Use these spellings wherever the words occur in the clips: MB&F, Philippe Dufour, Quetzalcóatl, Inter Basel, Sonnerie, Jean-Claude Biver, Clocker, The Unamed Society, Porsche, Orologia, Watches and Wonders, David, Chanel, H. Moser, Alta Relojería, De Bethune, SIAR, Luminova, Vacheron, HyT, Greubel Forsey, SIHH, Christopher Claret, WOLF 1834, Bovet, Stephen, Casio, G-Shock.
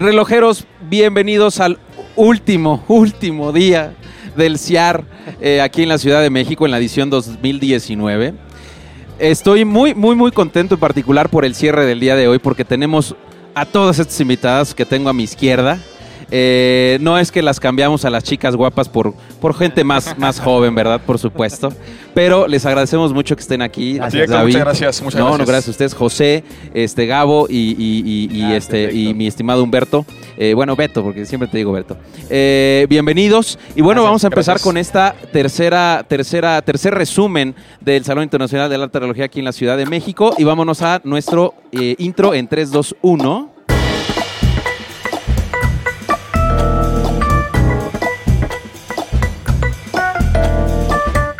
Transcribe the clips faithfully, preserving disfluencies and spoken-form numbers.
Relojeros, bienvenidos al último, último día del S I A R eh, aquí en la Ciudad de México en la edición dos mil diecinueve. Estoy muy, muy, muy contento en particular por el cierre del día de hoy porque tenemos a todas estas invitadas que tengo a mi izquierda. Eh, no es que las cambiamos a las chicas guapas por, por gente más, más joven, ¿verdad? Por supuesto. Pero les agradecemos mucho que estén aquí. Gracias, David. Muchas gracias, muchas no, gracias. No, gracias a ustedes, José, este, Gabo y, y, y, y, ah, este, y mi estimado Humberto. Eh, bueno, Beto, porque siempre te digo Beto. Eh, bienvenidos. Y bueno, gracias, vamos a empezar gracias. con esta tercera, tercera, tercer resumen del Salón Internacional de la Alta Relojería aquí en la Ciudad de México. Y vámonos a nuestro eh, intro en tres, dos, uno.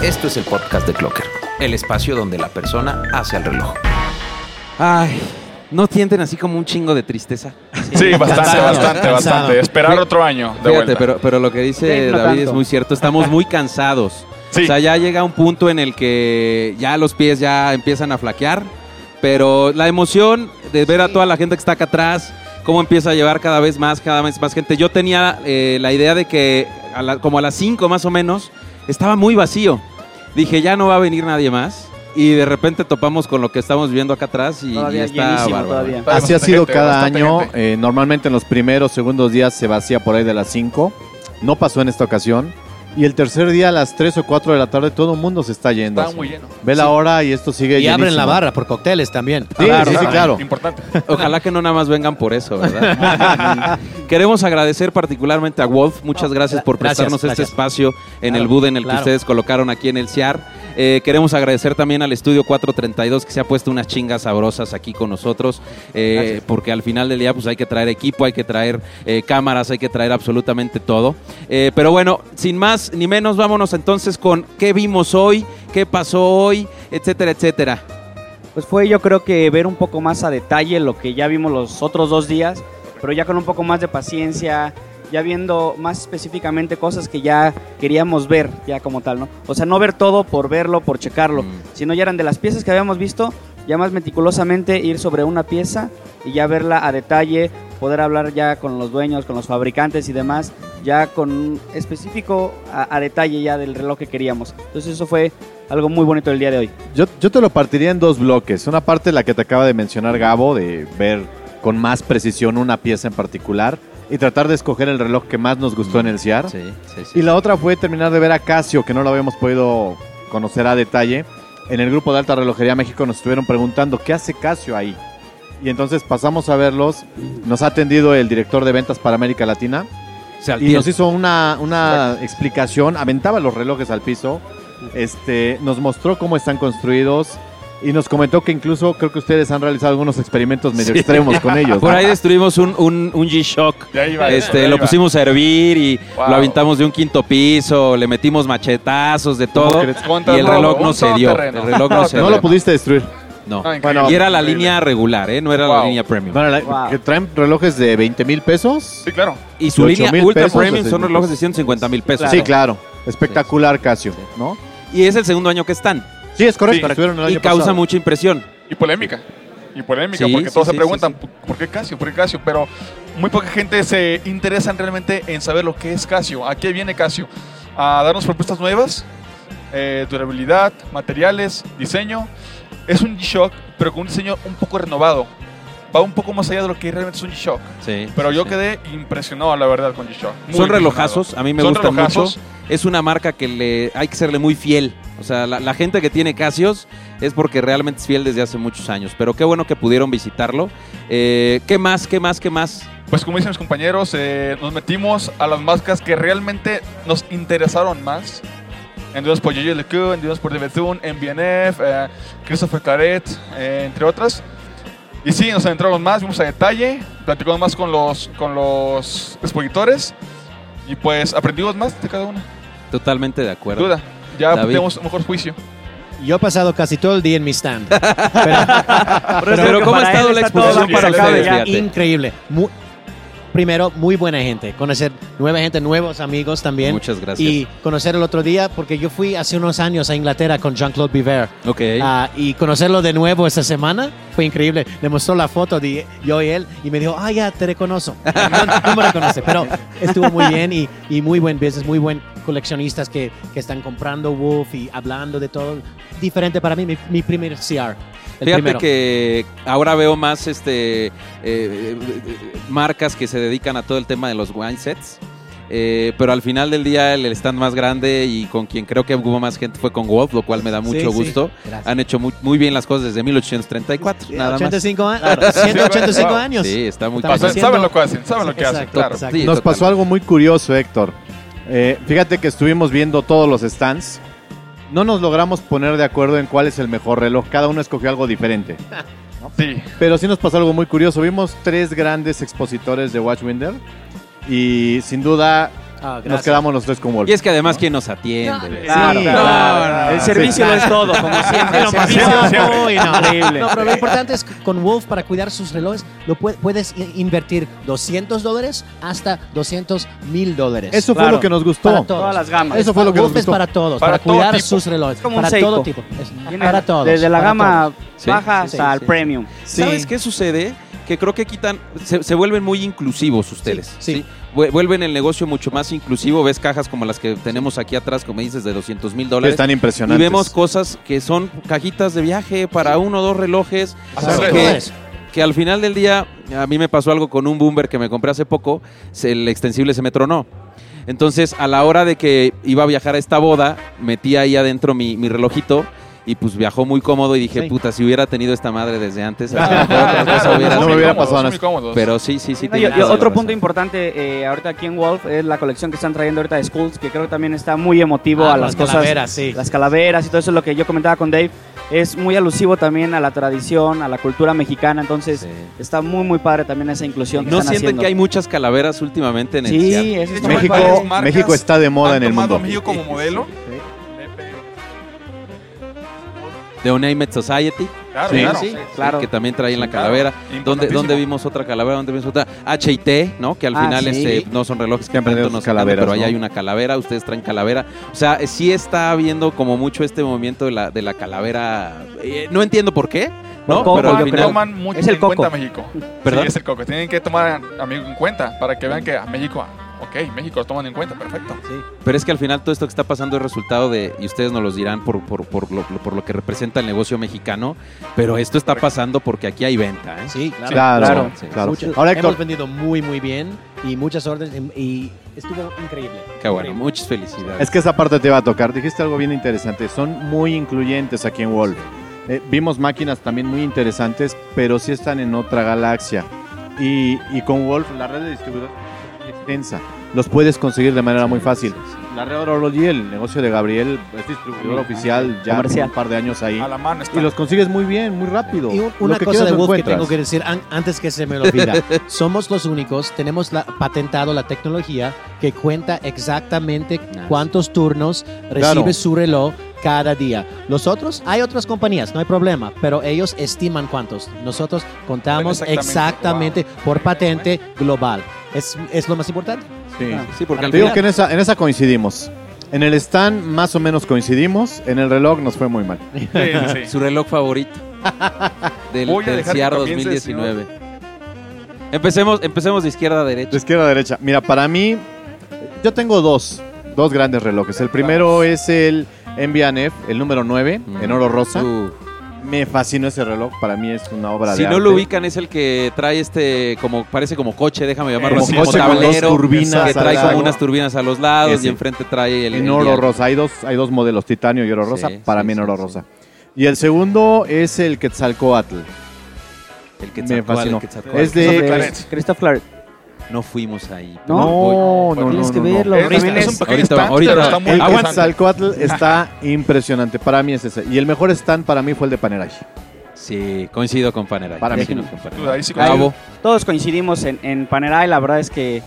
Esto es el podcast de Clocker, el espacio donde la persona hace al reloj. Ay, ¿no tienden así como un chingo de tristeza? Sí, bastante, bastante, bastante. Esperar otro año de vuelta. Fíjate, pero, pero lo que dice sí, no David tanto. Es muy cierto. Estamos muy cansados. Sí. O sea, ya llega un punto en el que ya los pies ya empiezan a flaquear, pero la emoción de ver sí. a toda la gente que está acá atrás, cómo empieza a llevar cada vez más, cada vez más gente. Yo tenía eh, la idea de que a la, como a las cinco más o menos estaba muy vacío. Dije, ya no va a venir nadie más. Y de repente topamos con lo que estamos viviendo acá atrás y, y está bárbaro. Así ha sido gente, cada año. Eh, normalmente en los primeros, segundos días se vacía por ahí de las cinco. No pasó en esta ocasión. Y el tercer día a las tres o cuatro de la tarde todo el mundo se está yendo. Está muy lleno. Ve la sí. hora y esto sigue y llenísimo. Abren la barra por cócteles también. Sí, claro, sí, sí, claro. Importante. Ojalá que no nada más vengan por eso, ¿verdad? Queremos agradecer particularmente a Wolf. Muchas gracias por prestarnos gracias, este gracias. espacio en claro, el B U D en el claro. que ustedes colocaron aquí en el S I A R. Eh, queremos agradecer también al Estudio cuatrocientos treinta y dos que se ha puesto unas chingas sabrosas aquí con nosotros. Eh, porque al final del día pues hay que traer equipo, hay que traer eh, cámaras, hay que traer absolutamente todo. Eh, pero bueno, sin más ni menos, vámonos entonces con qué vimos hoy, qué pasó hoy, etcétera, etcétera. Pues fue, yo creo que ver un poco más a detalle lo que ya vimos los otros dos días, pero ya con un poco más de paciencia, ya viendo más específicamente cosas que ya queríamos ver, ya como tal, ¿no? O sea, no ver todo por verlo, por checarlo, mm. sino ya eran de las piezas que habíamos visto, ya más meticulosamente ir sobre una pieza y ya verla a detalle, poder hablar ya con los dueños, con los fabricantes y demás, ya con específico a, a detalle ya del reloj que queríamos. Entonces eso fue algo muy bonito el día de hoy. Yo, yo te lo partiría en dos bloques. Una parte la que te acaba de mencionar Gabo, de ver con más precisión una pieza en particular y tratar de escoger el reloj que más nos gustó mm, en el S I A R. Sí, sí, sí. Y la otra fue terminar de ver a Casio, que no lo habíamos podido conocer a detalle. En el grupo de Alta Relojería México nos estuvieron preguntando, ¿qué hace Casio ahí? Y entonces pasamos a verlos. Nos ha atendido el director de ventas para América Latina. O sea, y nos hizo una, una explicación, aventaba los relojes al piso, este, nos mostró cómo están construidos y nos comentó que incluso creo que ustedes han realizado algunos experimentos medio sí. extremos con ellos. Por ahí destruimos un, un, un G-Shock, iba, este, lo pusimos a hervir y wow. lo aventamos de un quinto piso, le metimos machetazos de todo y el reloj no se dio. El reloj no se dio. No lo pudiste destruir. No, no bueno, y era la increíble. línea regular, ¿eh? No era wow. la línea premium. Bueno, la, wow. que traen relojes de veinte mil pesos. Sí, claro. Y su línea ultra pesos, premium son relojes de ciento cincuenta mil pesos. Sí, claro. Espectacular, sí, sí. Casio, sí. ¿no? Y es el segundo año que están. Sí, es correcto. Sí. Estuvieron el año y causa pasado. mucha impresión. Y polémica. Y polémica, sí, porque sí, todos sí, se preguntan, sí, sí. ¿por qué Casio? ¿Por qué Casio? Pero muy poca gente se interesa realmente en saber lo que es Casio. ¿A qué viene Casio? A darnos propuestas nuevas, eh, durabilidad, materiales, diseño. Es un G-Shock, pero con un diseño un poco renovado. Va un poco más allá de lo que realmente es un G-Shock. Sí, pero sí, yo sí. quedé impresionado, la verdad, con G-Shock. Muy Son relojazos, a mí me gustan mucho. Es una marca que le hay que serle muy fiel. O sea, la, la gente que tiene Casios es porque realmente es fiel desde hace muchos años. Pero qué bueno que pudieron visitarlo. Eh, ¿Qué más, qué más, qué más? Pues como dicen mis compañeros, eh, nos metimos a las marcas que realmente nos interesaron más. Enviados por Lecoultre, enviados por De Bethune, M B and F, eh, Christopher Claret, eh, entre otras. Y sí, nos adentramos más, vimos a detalle, platicamos más con los, con los expositores y pues aprendimos más de cada una. Totalmente de acuerdo. Duda, ya tenemos un mejor juicio. Yo he pasado casi todo el día en mi stand. Pero, pero, pero ¿cómo ha estado la exposición para ustedes? Increíble. Muy primero, muy buena gente, conocer nueva gente, nuevos amigos también. Muchas gracias. Y conocer el otro día, porque yo fui hace unos años a Inglaterra con Jean-Claude Biver. Ok. Uh, y conocerlo de nuevo esta semana fue increíble. Le mostró la foto de yo y él y me dijo, ah, ya, te reconozco. No, no me reconoce, pero estuvo muy bien y, y muy buen business, muy buen coleccionistas que, que están comprando Wolf y hablando de todo. Diferente para mí, mi, mi primer C R. Fíjate primero. Que ahora veo más este eh, marcas que se dedican a todo el tema de los wine sets, eh, pero al final del día el stand más grande y con quien creo que hubo más gente fue con Wolf, lo cual me da mucho sí, gusto. Sí. Han hecho muy, muy bien las cosas desde mil ochocientos treinta y cuatro, sí, nada ochenta y cinco más. Años, claro, ciento ochenta y cinco wow. años. Sí, está muy padre. Saben lo que hacen, saben lo que exacto, hacen, claro. Exacto. Sí, nos totalmente. Pasó algo muy curioso, Héctor. Eh, fíjate que estuvimos viendo todos los stands. No nos logramos poner de acuerdo en cuál es el mejor reloj. Cada uno escogió algo diferente. Sí. Pero sí nos pasó algo muy curioso. Vimos tres grandes expositores de Watchwinder y sin duda oh, nos quedamos los tres con Wolf. Y es que además, ¿no? ¿Quién nos atiende? No. Claro, sí. claro, claro. El servicio sí. lo es todo, como siempre. Lo siempre. No, pero lo importante es que con Wolf, para cuidar sus relojes, lo pu- puedes invertir doscientos dólares hasta doscientos mil dólares. Eso claro. fue lo que nos gustó. Para todas las gamas. Eso fue lo que Wolf nos gustó. Wolf es para todos, para, para cuidar tipo. Sus relojes. Como para todo tipo. Es, para todos. Desde la gama sí. baja hasta sí, el sí. premium. Sí. ¿Sabes qué sucede? Que creo que quitan, se, se vuelven muy inclusivos ustedes. Sí, sí. ¿sí? Vuelven el negocio mucho más inclusivo. Ves cajas como las que tenemos aquí atrás, como dices, de doscientos mil dólares. Están impresionantes. Y vemos cosas que son cajitas de viaje para uno o dos relojes. Que, que al final del día, a mí me pasó algo con un boomer que me compré hace poco. El extensible se me tronó. Entonces, a la hora de que iba a viajar a esta boda, metí ahí adentro mi, mi relojito. Y pues viajó muy cómodo y dije, sí. puta, si hubiera tenido esta madre desde antes, no me no hubiera pasado nada. Pero sí, sí, sí. No, yo, yo, otro punto importante eh, ahorita aquí en Wolf es la colección que están trayendo ahorita de Skulls, que creo que también está muy emotivo ah, a las, las cosas. Calaveras, sí. Las calaveras y todo eso es lo que yo comentaba con Dave. Es muy alusivo también a la tradición, a la cultura mexicana, entonces sí. está muy, muy padre también esa inclusión que ¿no están haciendo? ¿No sienten que hay muchas calaveras últimamente en el sí, C I A R? Sí, eso está México, muy padre. México está de moda en el mundo. ¿Han tomado México como modelo? Sí. The Unamed Society, claro, sí, claro, sí, claro. Sí, que también traen sí, la calavera. Claro. ¿Dónde, ¿Dónde vimos otra calavera? ¿Dónde vimos otra? H y T, ¿no? Que al ah, final sí. es, eh, no son relojes que tanto nos hablan, pero ¿no? Ahí hay una calavera, ustedes traen calavera. O sea, sí está habiendo como mucho este movimiento de la, de la calavera. Eh, no entiendo por qué, ¿no? Coco, pero al final toman mucho es el en coco. Cuenta México. ¿Perdón? Sí, es el coco. Tienen que tomar a México en cuenta para que vean que a México... Ok, México lo toman en cuenta, perfecto. Sí. Pero es que al final todo esto que está pasando es resultado de, y ustedes nos lo dirán por, por, por, lo, por lo que representa el negocio mexicano, pero esto está pasando porque aquí hay venta, ¿eh? Sí, claro. Sí, claro, claro, sí, claro. Mucho, ahora, Héctor, hemos vendido muy, muy bien y muchas órdenes y estuvo increíble. Qué bueno, increíble. Muchas felicidades. Es que esa parte te va a tocar. Dijiste algo bien interesante. Son muy incluyentes aquí en Wolf. Eh, vimos máquinas también muy interesantes, pero sí están en otra galaxia. Y, y con Wolf, la red de distribuidores... extensa, los puedes conseguir de manera sí, muy fácil. Sí, sí. La Red Orologia, el negocio de Gabriel, es distribuidor sí, oficial ya comercial. Un par de años ahí. A la mano está. Y los consigues muy bien, muy rápido. Y un, una cosa de Wolf que tengo que decir an- antes que se me lo olvida. Somos los únicos, tenemos la, patentado la tecnología que cuenta exactamente nice. Cuántos turnos recibe claro. su reloj cada día. Los otros, hay otras compañías, no hay problema, pero ellos estiman cuántos. Nosotros contamos exactamente, exactamente wow. por patente global. Es, es lo más importante. Sí, ah, sí porque al final... digo que en esa, en esa coincidimos. En el stand más o menos coincidimos. En el reloj nos fue muy mal. Sí, sí. Su reloj favorito del, del C I A R dos mil diecinueve. Empecemos, empecemos de izquierda a derecha. De izquierda a derecha. Mira, para mí, yo tengo dos, dos grandes relojes. El primero Vamos. Es el M B and F, el número nueve, mm. en oro rosa. Uh. Me fascinó ese reloj, para mí es una obra si de arte. Si no lo ubican, es el que trae este, como parece como coche, déjame llamarlo, como, como tablero, turbinas, que trae como unas turbinas a los lados ese. Y enfrente trae el... En el oro rosa, hay dos, hay dos modelos, titanio y oro rosa, sí, para sí, mí en oro sí, rosa. Sí. Y el segundo es el Quetzalcóatl. El Quetzalcóatl. Me fascinó. El Quetzalcóatl. Es de... Christopher Claret. No fuimos ahí. No, no, no. Tienes que verlo. Ahorita, el Quetzalcóatl está impresionante. Para mí es ese. Y el mejor stand para mí fue el de Panerai. Sí, coincido con Panerai. Para mí. Todos coincidimos en, en Panerai. La verdad es que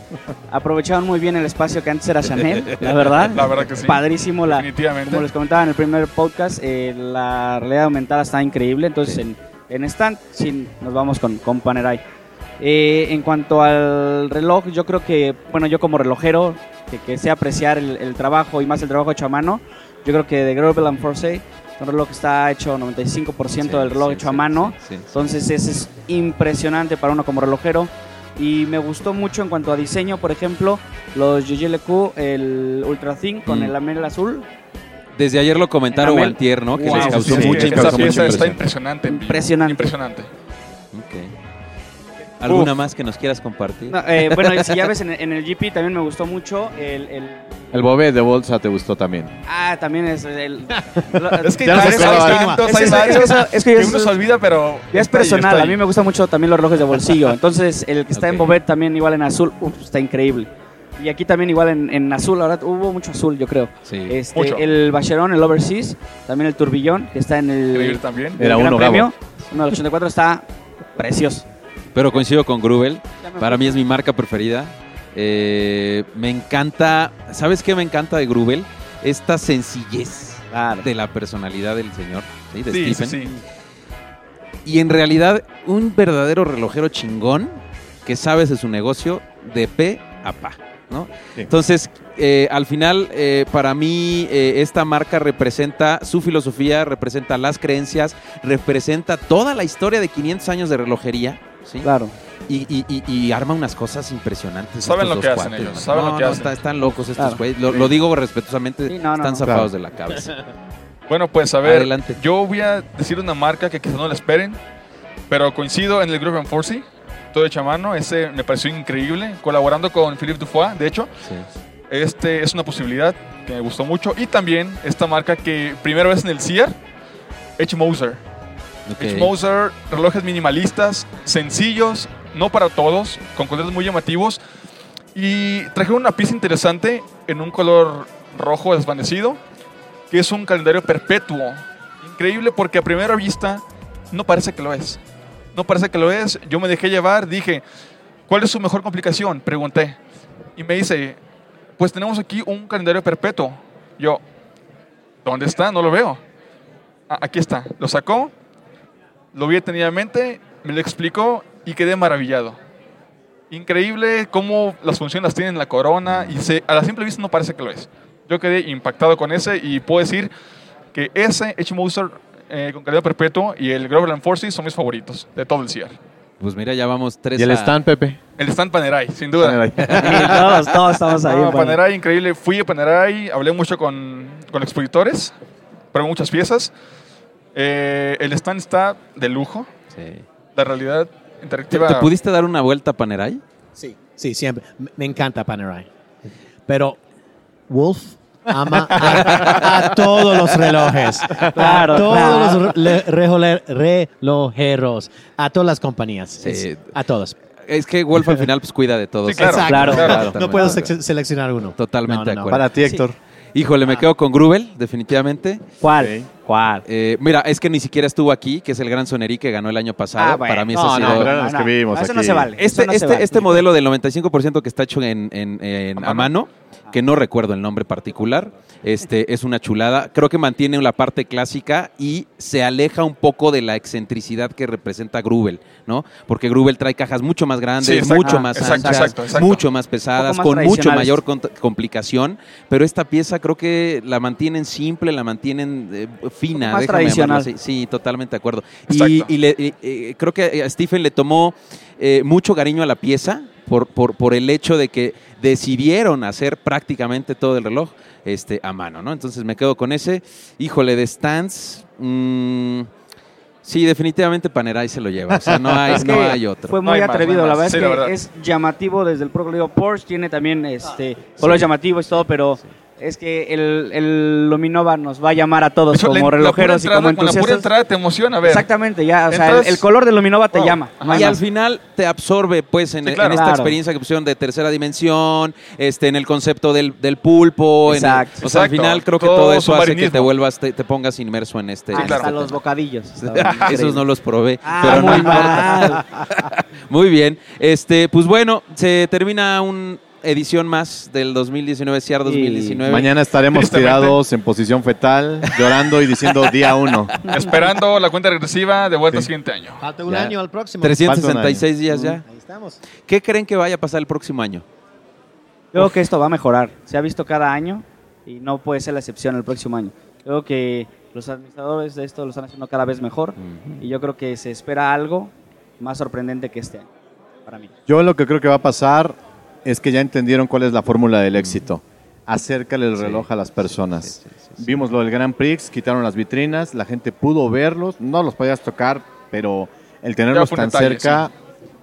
aprovecharon muy bien el espacio que antes era Chanel. La verdad. La verdad que sí. Padrísimo. La, definitivamente. Como les comentaba en el primer podcast, eh, la realidad aumentada está increíble. Entonces, sí. en, en stand, sí, nos vamos con, con Panerai. Eh, en cuanto al reloj, yo creo que, bueno, yo como relojero, que, que sé apreciar el, el trabajo y más el trabajo hecho a mano, yo creo que de Greubel Forsey, un reloj que está hecho noventa y cinco por ciento sí, del reloj sí, hecho sí, a mano, sí, sí, entonces ese es impresionante para uno como relojero. Y me gustó mucho en cuanto a diseño, por ejemplo, los G G L Q, el Ultra Thin con mm. el lamel azul. Desde ayer lo comentaron o antier, ¿no? Que wow, les causó sí, mucha impresión. Esa pieza está impresionante. Impresionante. Impresionante. Okay. ¿Alguna Uf. más que nos quieras compartir? No, eh, bueno, si ya ves, en, en el G P también me gustó mucho el... El, el Bovet de bolsa te gustó también. Ah, también es el... lo, es que ya hay tantos, hay varios, es que uno se olvida, pero... Ya es personal, a mí me gustan mucho también los relojes de bolsillo. Entonces, el que está okay. en Bovet también igual en azul, uf, está increíble. Y aquí también igual en, en azul, ahora hubo mucho azul, yo creo. Sí, este, mucho. El Vacheron, el Overseas, también el Turbillón, que está en el... el también. Era uno, premio. No, el ochenta y cuatro está precioso. Pero coincido con Greubel, para mí es mi marca preferida. Eh, me encanta, ¿sabes qué me encanta de Greubel? Esta sencillez claro. de la personalidad del señor, ¿sí? de sí, Stephen. Sí, sí. Y en realidad, un verdadero relojero chingón que sabe de su negocio de pe a pa, ¿no? Sí. Entonces, eh, al final, eh, para mí, eh, esta marca representa su filosofía, representa las creencias, representa toda la historia de quinientos años de relojería. ¿Sí? Claro. Y, y, y, y arma unas cosas impresionantes. Saben lo que hacen cuatro, ellos. ¿Saben no, lo que no, hacen? Está, están locos estos güeyes. Claro. Lo, sí. lo digo respetuosamente, sí, no, están no, zapados claro. de la cabeza. Bueno, pues a ver, adelante. Yo voy a decir una marca que quizás no la esperen, pero coincido en el Greubel Forsey, todo hecho a mano. Ese me pareció increíble, colaborando con Philippe Dufour, de hecho. Sí. Este es una posibilidad que me gustó mucho. Y también esta marca que primera vez en el S I A R, H. Moser. Okay. H. Moser, relojes minimalistas, sencillos, no para todos, con colores muy llamativos. Y trajeron una pieza interesante en un color rojo desvanecido, que es un calendario perpetuo. Increíble porque a primera vista no parece que lo es. No parece que lo es. Yo me dejé llevar, dije, ¿cuál es su mejor complicación? Pregunté. Y me dice, pues tenemos aquí un calendario perpetuo. Yo, ¿dónde está? No lo veo. Ah, aquí está. Lo sacó. Lo vi detenidamente, me lo explicó y quedé maravillado. Increíble cómo las funciones las tienen en la corona y se, a la simple vista no parece que lo es. Yo quedé impactado con ese y puedo decir que ese H. Moser eh, con calidad perpetua y el Greubel Forsey son mis favoritos de todo el C I A R. Pues mira, ya vamos tres. ¿Y el a... stand, Pepe? El stand Panerai, sin duda. Panerai. todos, todos estamos ahí. No, Panerai, increíble. Fui a Panerai, hablé mucho con, con expositores, probé muchas piezas. Eh, el stand está de lujo. Sí. La realidad interactiva. ¿Te, ¿Te pudiste dar una vuelta a Panerai? Sí, sí, siempre. Me encanta Panerai. Pero Wolf ama a, a todos los relojes. Claro, a todos claro. los re, re, re, relojeros. A todas las compañías. Sí. A todos. Es que Wolf al final pues, cuida de todos. Sí, claro. Claro, claro. No puedo se- seleccionar uno. Totalmente no, no, no. de acuerdo. Para ti, Héctor. Sí. Híjole, me ah. quedo con Greubel, definitivamente. ¿Cuál? Okay. ¿Cuál? Eh, mira, es que ni siquiera estuvo aquí, que es el gran Sonnerie que ganó el año pasado. Ah, bueno. Para mí eso no, ha sido... No, no, no, que vimos no, eso aquí. No se vale. Este, no este, se vale. Este modelo del noventa y cinco por ciento que está hecho en, en, en, a mano, que no recuerdo el nombre particular, este, es una chulada. Creo que mantiene la parte clásica y se aleja un poco de la excentricidad que representa Greubel, ¿no? Porque Greubel trae cajas mucho más grandes, sí, mucho más exacto, anchas, exacto, exacto. mucho más pesadas, más con mucho mayor cont- complicación, pero esta pieza creo que la mantienen simple, la mantienen... Eh, fina, más tradicional. Sí, sí, totalmente de acuerdo. Y, y, le, y, y creo que a Stephen le tomó eh, mucho cariño a la pieza por, por, por el hecho de que decidieron hacer prácticamente todo el reloj este, a mano, ¿no? Entonces me quedo con ese. Híjole, de stands... Mmm, sí, definitivamente Panerai se lo lleva. O sea, no hay, es que no hay otro. Fue muy no atrevido, más, la verdad sí, es que verdad. Es llamativo desde el propio digo, Porsche tiene también este, colores sí. llamativos y todo, pero... Sí. Es que el, el Luminova nos va a llamar a todos hecho, como relojeros entrada, y como entusiastas. Con la pura entrada te emociona, a ver. Exactamente, ya, o sea, Entonces, el, el color del Luminova te wow. llama. Ajá, y más. Al final te absorbe, pues, en, sí, claro. en esta claro. experiencia que pusieron de tercera dimensión, este, en el concepto del, del pulpo. Exacto. En, o sea, Exacto. al final creo que todo, todo eso hace que te vuelvas, te, te pongas inmerso en este. Hasta claro. los bocadillos. Esos no los probé, ah, pero muy no mal. Muy bien, este, pues bueno, se termina un edición más del dos mil diecinueve, S I A R dos mil diecinueve. Y mañana estaremos tirados en posición fetal, llorando y diciendo día uno. Esperando la cuenta regresiva de vuelta al sí. siguiente año. Falta un ya. año al próximo. trescientos sesenta y seis días uh, ya. Ahí estamos. ¿Qué creen que vaya a pasar el próximo año? Yo creo que esto va a mejorar. Se ha visto cada año y no puede ser la excepción el próximo año. Creo que los administradores de esto lo están haciendo cada vez mejor uh-huh. y yo creo que se espera algo más sorprendente que este año para mí. Yo lo que creo que va a pasar es que ya entendieron cuál es la fórmula del éxito. Acércale el reloj sí, a las personas. Sí, sí, sí, sí, sí. Vimos lo del Grand Prix, quitaron las vitrinas, la gente pudo verlos, no los podías tocar, pero el tenerlos tan detalle, cerca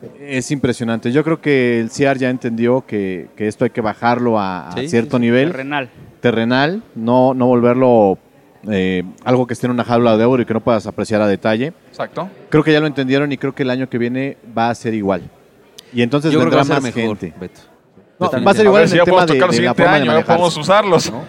sí. es impresionante. Yo creo que el S I A R ya entendió que, que esto hay que bajarlo a, sí, a cierto sí, sí, nivel. Terrenal. Terrenal, no, no volverlo... Eh, algo que esté en una jaula de oro y que no puedas apreciar a detalle. Exacto. Creo que ya lo entendieron y creo que el año que viene va a ser igual. Y entonces yo vendrá más mejor, gente. Beto. No, Beto va a ser igual a en si el tema de, de la forma año, de manejarse. Ya podemos usarlos, ¿no?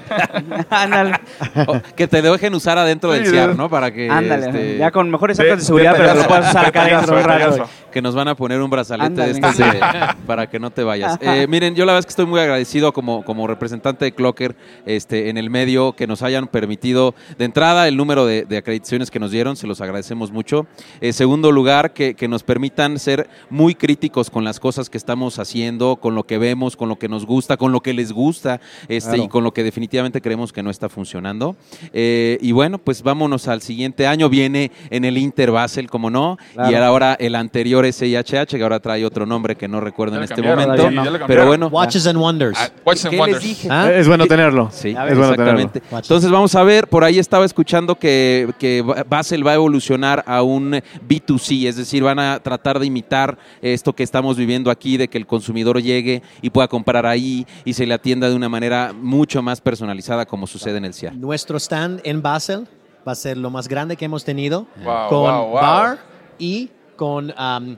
o, que te dejen usar adentro sí, del S I A R, ¿no? Para que ándale, este... ya con mejores actos de seguridad, pero lo puedas usar acá dentro. Que nos van a poner un brazalete de este de, para que no te vayas. Eh, miren, yo la verdad es que estoy muy agradecido como, como representante de Clocker este, en el medio que nos hayan permitido, de entrada, el número de, de acreditaciones que nos dieron, se los agradecemos mucho. En eh, segundo lugar, que, que nos permitan ser muy críticos con las cosas que estamos haciendo, con lo que vemos, con lo que nos gusta, con lo que les gusta este, claro. y con lo que definitivamente creemos que no está funcionando. Eh, y bueno, pues vámonos al siguiente año. Viene en el Inter Basel, como no, claro. y ahora el anterior S I H H, que ahora trae otro nombre que no recuerdo en este momento, sí, pero bueno. Watches and Wonders. Uh, Watches and Wonders. Dije, ¿ah? Es bueno tenerlo. Sí, ver, es bueno exactamente. Tenerlo. Entonces vamos a ver, por ahí estaba escuchando que, que Basel va a evolucionar a un B dos C, es decir, van a tratar de imitar esto que estamos viviendo aquí, de que el consumidor llegue y pueda comprar ahí y se le atienda de una manera mucho más personalizada como sucede en el S I A R. Nuestro stand en Basel va a ser lo más grande que hemos tenido wow, con wow, wow. bar y Con, um,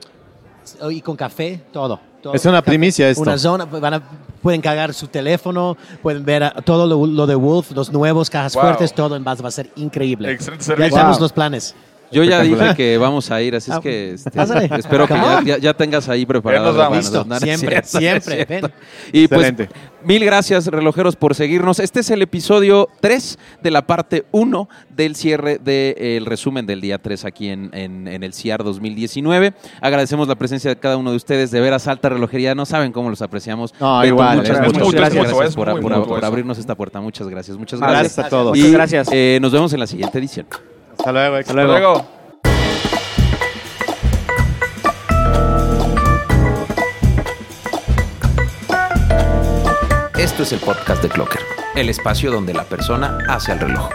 y con café, todo, todo. Es una primicia esto. Una zona, van a, pueden cargar su teléfono, pueden ver a, todo lo, lo de Wolf, los nuevos, cajas wow. fuertes, todo en base, va a ser increíble. Excelente servicio. Ya hicimos wow. los planes. Yo ya dije que vamos a ir, así es que este, espero que ya, ya, ya tengas ahí preparado. Nos vamos. Listo, no, siempre, cierto, siempre. Ven. Y excelente. Pues, mil gracias, relojeros, por seguirnos. Este es el episodio tres de la parte uno del cierre del de, eh, resumen del día tres aquí en, en, en el S I A R dos mil diecinueve. Agradecemos la presencia de cada uno de ustedes. De veras, Alta Relojería, no saben cómo los apreciamos. No, Beto, igual. Muchas, muchas, muchas gracias, gracias por, por, por, por abrirnos esta puerta. Muchas gracias. Muchas gracias, gracias a todos. Y gracias. Eh, nos vemos en la siguiente edición. Hasta luego, hasta luego. Hasta luego. Esto es el podcast de Clocker, el espacio donde la persona hace al reloj.